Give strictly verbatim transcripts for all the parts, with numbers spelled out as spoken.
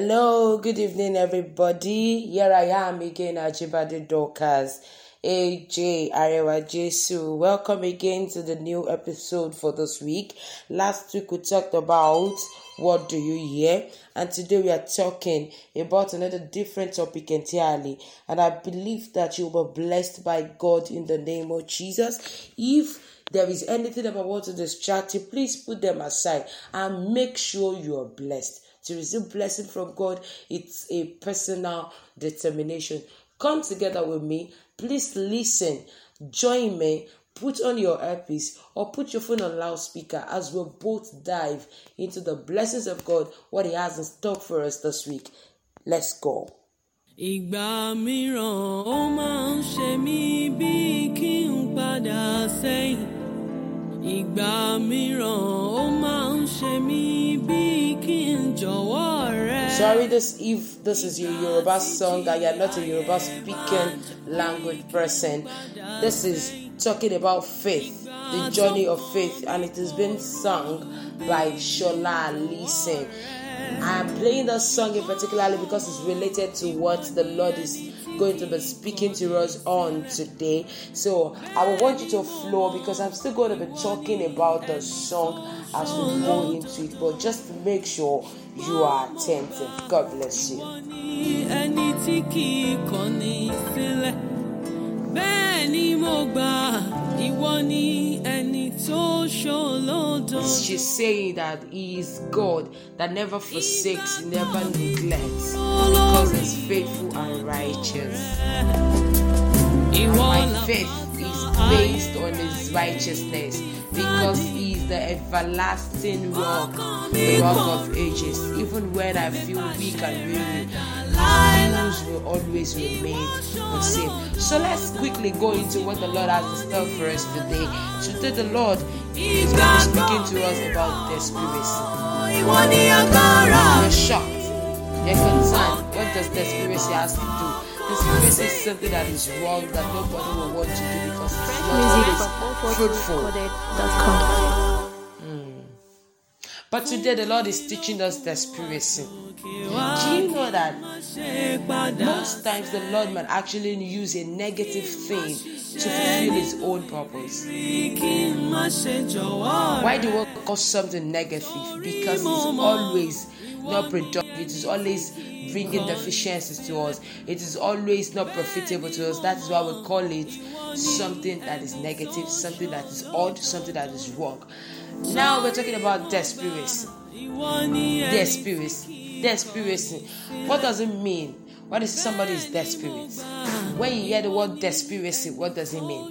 Hello, good evening, everybody. Here I am again, Ajibade Dorkas, A J Arewa Jesu. Welcome again to the new episode for this week. Last week we talked about what do you hear, and today we are talking about another different topic entirely. And I believe that you will be blessed by God in the name of Jesus. If there is anything about what to distract you, please put them aside and make sure you are blessed. To receive blessing from God, it's a personal determination. Come together with me. Please listen. Join me. Put on your earpiece or put your phone on loudspeaker as we'll both dive into the blessings of God, what He has in stock for us this week. Let's go. Ìgbà mìíràn ó máa ń ṣe mí bí kí n padà sẹ́yìn. Ìgbà mìíràn ó máa ń ṣe mí bí kí n jọ̀wọ́ rẹ̀. Sorry, this if this is your Yoruba song and you're not a Yoruba speaking language person. This is talking about faith, the journey of faith, and it has been sung by Shola Lise. I am playing that song in particularly because it's related to what the Lord is going to be speaking to us on today. So I will want you to flow because I'm still going to be talking about the song as we go into it. But just make sure you are attentive. God bless you. She's saying that He is God that never forsakes, never neglects, because He's faithful and righteous. And my faith is based on His righteousness, because He is the everlasting rock, the rock of ages. Even when I feel weak and weary, His will always remain the same. So let's quickly go into what the Lord has in store for us today. Today the Lord is going to speaking to us about desperacy. They're shocked. They're concerned. What does desperacy have to do? Desperacy is something that is wrong, that nobody will want to do because it's not fruitful. Mm. But today the Lord is teaching us desperacy. Do you know that most times the Lord might actually use a negative thing to fulfill His own purpose? Why do we call something negative? Because it's always not productive. It is always bringing deficiencies to us. It is always not profitable to us. That is why we call it something that is negative, something that is odd, something that is wrong. Now we're talking about desperacy. Desperacy. Desperacy. What does it mean? What is somebody is desperate? When you hear the word desperacy, what does it mean?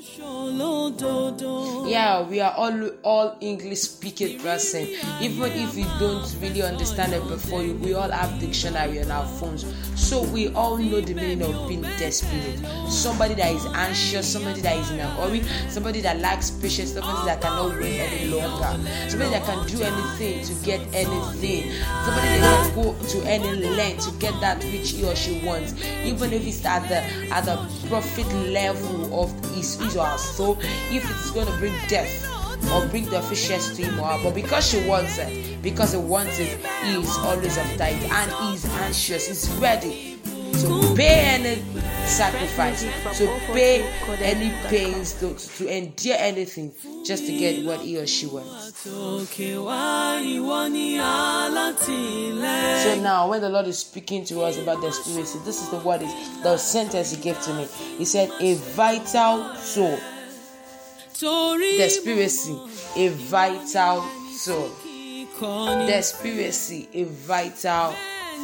Yeah, we are all all English speaking person. Even if we don't really understand it before, we all have dictionary on our phones. So we all know the meaning of being desperate. Somebody that is anxious, somebody that is in a hurry, somebody that lacks patience, somebody that cannot wait any longer, somebody that can do anything to get anything, somebody that can go to any length to get that which he or she wants, even if it's at the at the profit level of his or her soul, if it's going to bring death or bring deficiency to him or her. But because she wants it, because he wants it, he is always uptight and he is anxious. He's ready to pay any sacrifice, to pay any pains, to, to endure anything just to get what he or she wants. So now, when the Lord is speaking to us about desperacy, this is the word, the sentence He gave to me. He said, a vital soul. Desperacy, a vital soul. Desperacy, a vital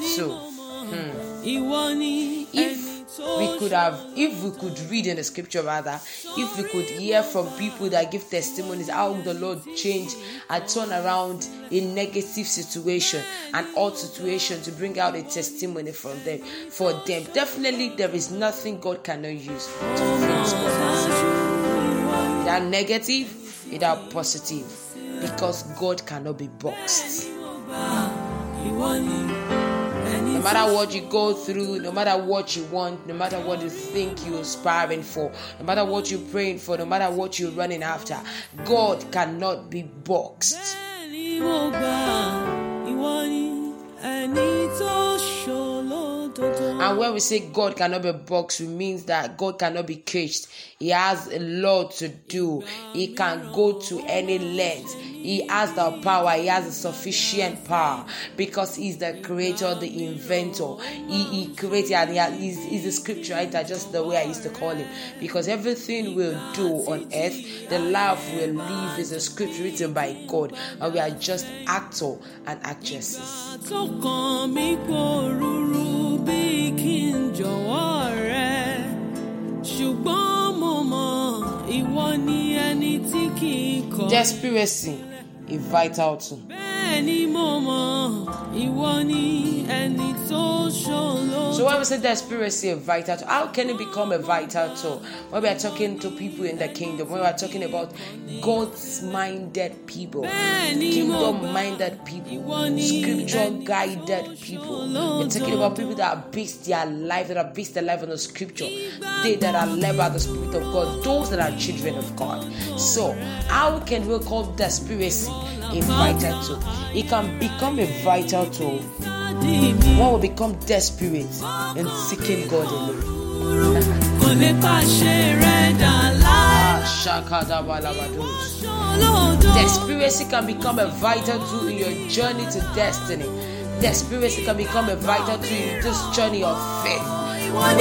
soul. Hmm. If we could have, if we could read in the scripture rather, if we could hear from people that give testimonies how the Lord changed and turned around a negative situation, an odd situation, to bring out a testimony from them, for them, definitely there is nothing God cannot use to fulfill His purpose. Either negative, either positive, because God cannot be boxed. No matter what you go through, no matter what you want, no matter what you think you're aspiring for, no matter what you're praying for, no matter what you're running after, God cannot be boxed. And when we say God cannot be boxed, it means that God cannot be caged. He has a lot to do. He can go to any length. He has the power. He has a sufficient power because He's the creator, the inventor. He, he created, and he has, he's, he's a scripture writer, just the way I used to call Him. Because everything we'll do on earth, the life we'll live is a scripture written by God. And we are just actors and actresses. Desperacy, a vital tool. So when we say desperacy, a vital tool, how can it become a vital tool? When we are talking to people in the kingdom, when we are talking about God-minded people, kingdom-minded people, scripture-guided people, we're talking about people that are based their life, that are based their life on the scripture, they that are led by the Spirit of God, those that are children of God. So how can we call desperacy a vital tool? It can become a vital tool. One will become desperate in seeking God alone. Desperacy can become a vital tool in your journey to destiny. Desperacy can become a vital tool in this journey of faith. When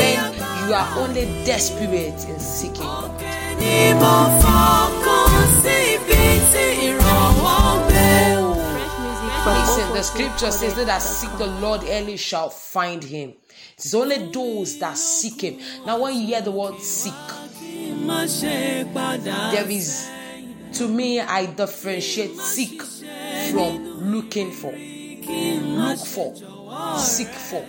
you are only desperate in seeking God. Listen, the scripture says, "They that seek the Lord early shall find Him." It's only those that seek Him. Now, when you hear the word "seek," there is, to me, I differentiate "seek" from looking for, look for, seek for.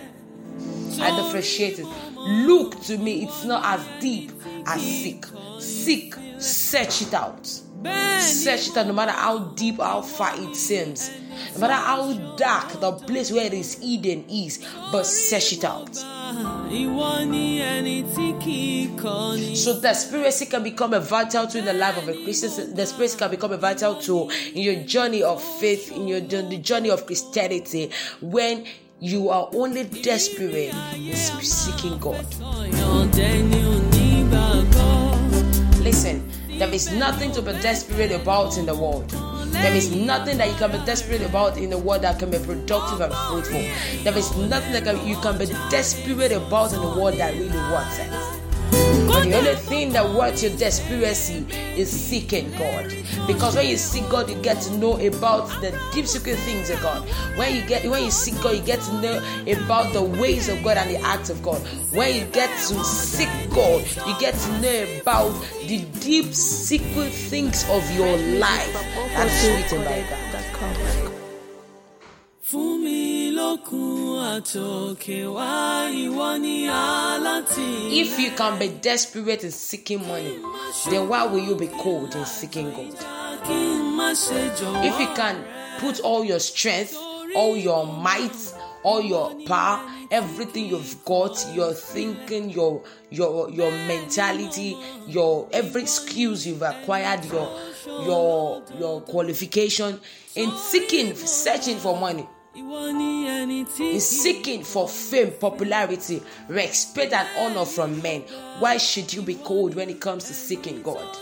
I differentiate it. Look, to me, it's not as deep as seek. Seek, search it out. Search it out, no matter how deep, how far it seems. No matter how dark the place where it is hidden is, but search it out. So desperacy can become a vital tool in the life of a Christian. Desperacy can become a vital tool in your journey of faith, in your the journey of Christianity, when you are only desperate in seeking God. Listen, there is nothing to be desperate about in the world. There is nothing that you can be desperate about in the world that can be productive and fruitful. There is nothing that can, you can be desperate about in the world that really worth it. But the only thing that worth your desperacy is seeking God. Because when you seek God, you get to know about the deep secret things of God. When you get when you seek God, you get to know about the ways of God and the acts of God. When you get to seek God, you get to know about the deep secret things of your life. That's written by God. If you can be desperate in seeking money, then why will you be cold in seeking God? If you can put all your strength, all your might, all your power, everything you've got, your thinking, your your your mentality, your every skills you've acquired, your your your qualification, in seeking, searching for money, is seeking for fame, popularity, respect and honor from men, why should you be cold when it comes to seeking God?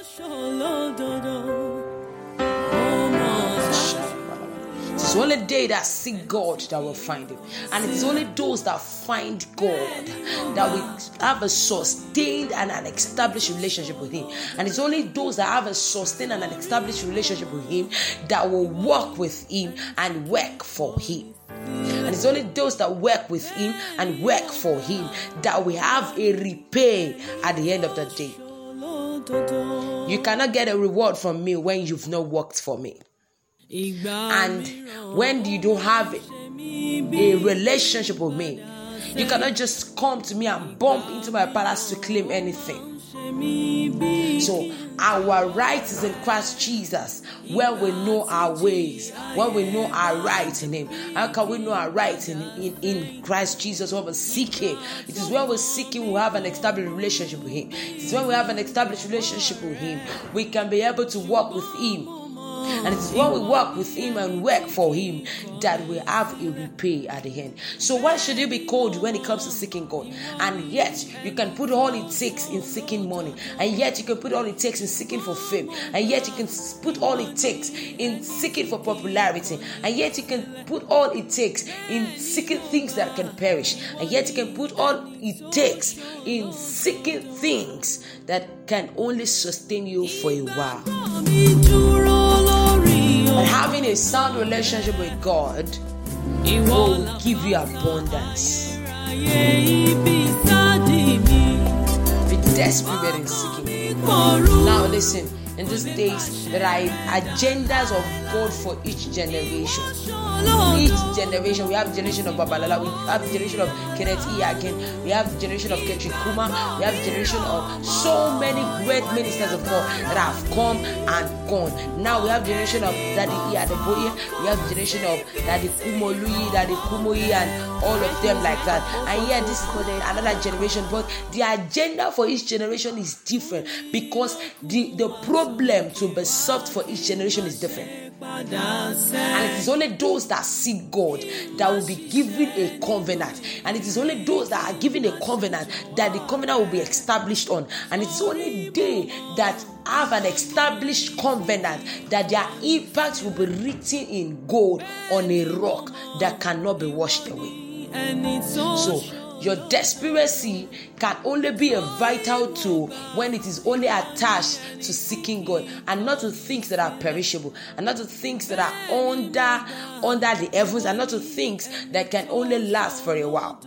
It is only they that seek God that will find Him. And it is only those that find God that will have a sustained and an established relationship with Him. And it's only those that have a sustained and an established relationship with Him that will walk with Him and work for Him. And it's only those that work with Him and work for Him that will have a repay at the end of the day. You cannot get a reward from me when you've not worked for me. And when you don't have a relationship with me, you cannot just come to me and bump into my palace to claim anything. So our rights is in Christ Jesus, where we know our ways, where we know our rights in Him. How can we know our rights in, in, in Christ Jesus? When we seek Him, it is when we seek Him we have an established relationship with Him. It is when we have an established relationship with Him, we can be able to walk with Him. And it's when we work with Him and work for Him that we have a repay at the end. So why should you be cold when it comes to seeking God? And yet you can put all it takes in seeking money, and yet you can put all it takes in seeking for fame, and yet you can put all it takes in seeking for popularity, and yet you can put all it takes in seeking things that can perish, and yet you can put all it takes in seeking things that can only sustain you for a while. And having a sound relationship with God will give you abundance. Be desperate in seeking God. Now listen, in these days there are agendas of God for each generation. Each generation, we have generation of Babalola, we have generation of Kenneth E. Again, we have generation of Kenneth Kuma, we have generation of so many great ministers of God that have come and gone. Now we have generation of Daddy E. Adeboye, we have generation of Daddy Kumuyi, Daddy Kumuyi, and all of them like that. And yeah, this is another generation, but the agenda for each generation is different because the, the problem to be solved for each generation is different. And it is only those that seek God that will be given a covenant, and it is only those that are given a covenant that the covenant will be established on, and it's only they that have an established covenant that their impact will be written in gold on a rock that cannot be washed away. So your desperacy can only be a vital tool when it is only attached to seeking God, and not to things that are perishable, and not to things that are under under the heavens, and not to things that can only last for a while.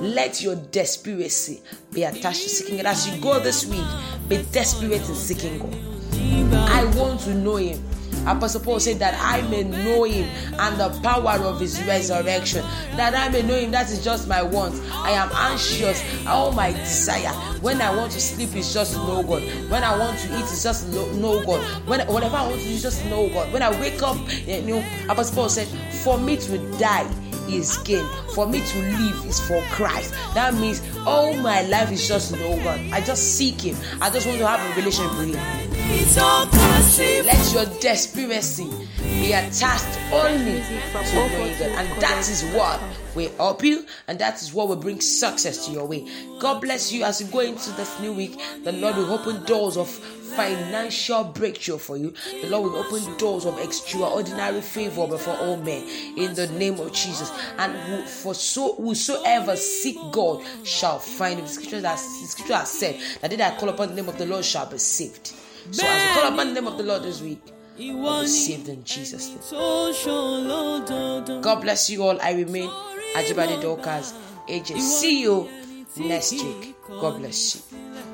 Let your desperacy be attached to seeking God. As you go this week, be desperate in seeking God. I want to know Him. Apostle Paul said that I may know Him and the power of His resurrection. That I may know Him, that is just my want. I am anxious. All my desire, when I want to sleep, is just know God. When I want to eat, is just know God. When whatever I want to do, is just know God. When I wake up, you know, Apostle Paul said, for me to die is gain. For me to live is for Christ. That means all my life is just know God. I just seek Him. I just want to have a relationship with Him. Let your desperacy be attached only to knowing God, and that is what will help you, and that is what will bring success to your way. God bless you as you go into this new week. The Lord will open doors of financial breakthrough for you. The Lord will open doors of extraordinary favor before all men in the name of Jesus. And who, for so whosoever seek God shall find Him. The scripture has, has said that they that call upon the name of the Lord shall be saved. So as we call upon the name of the Lord this week, I will be saved in Jesus' name. God bless you all. I remain Ajibade Dorkas, A J. See you next week. God bless you.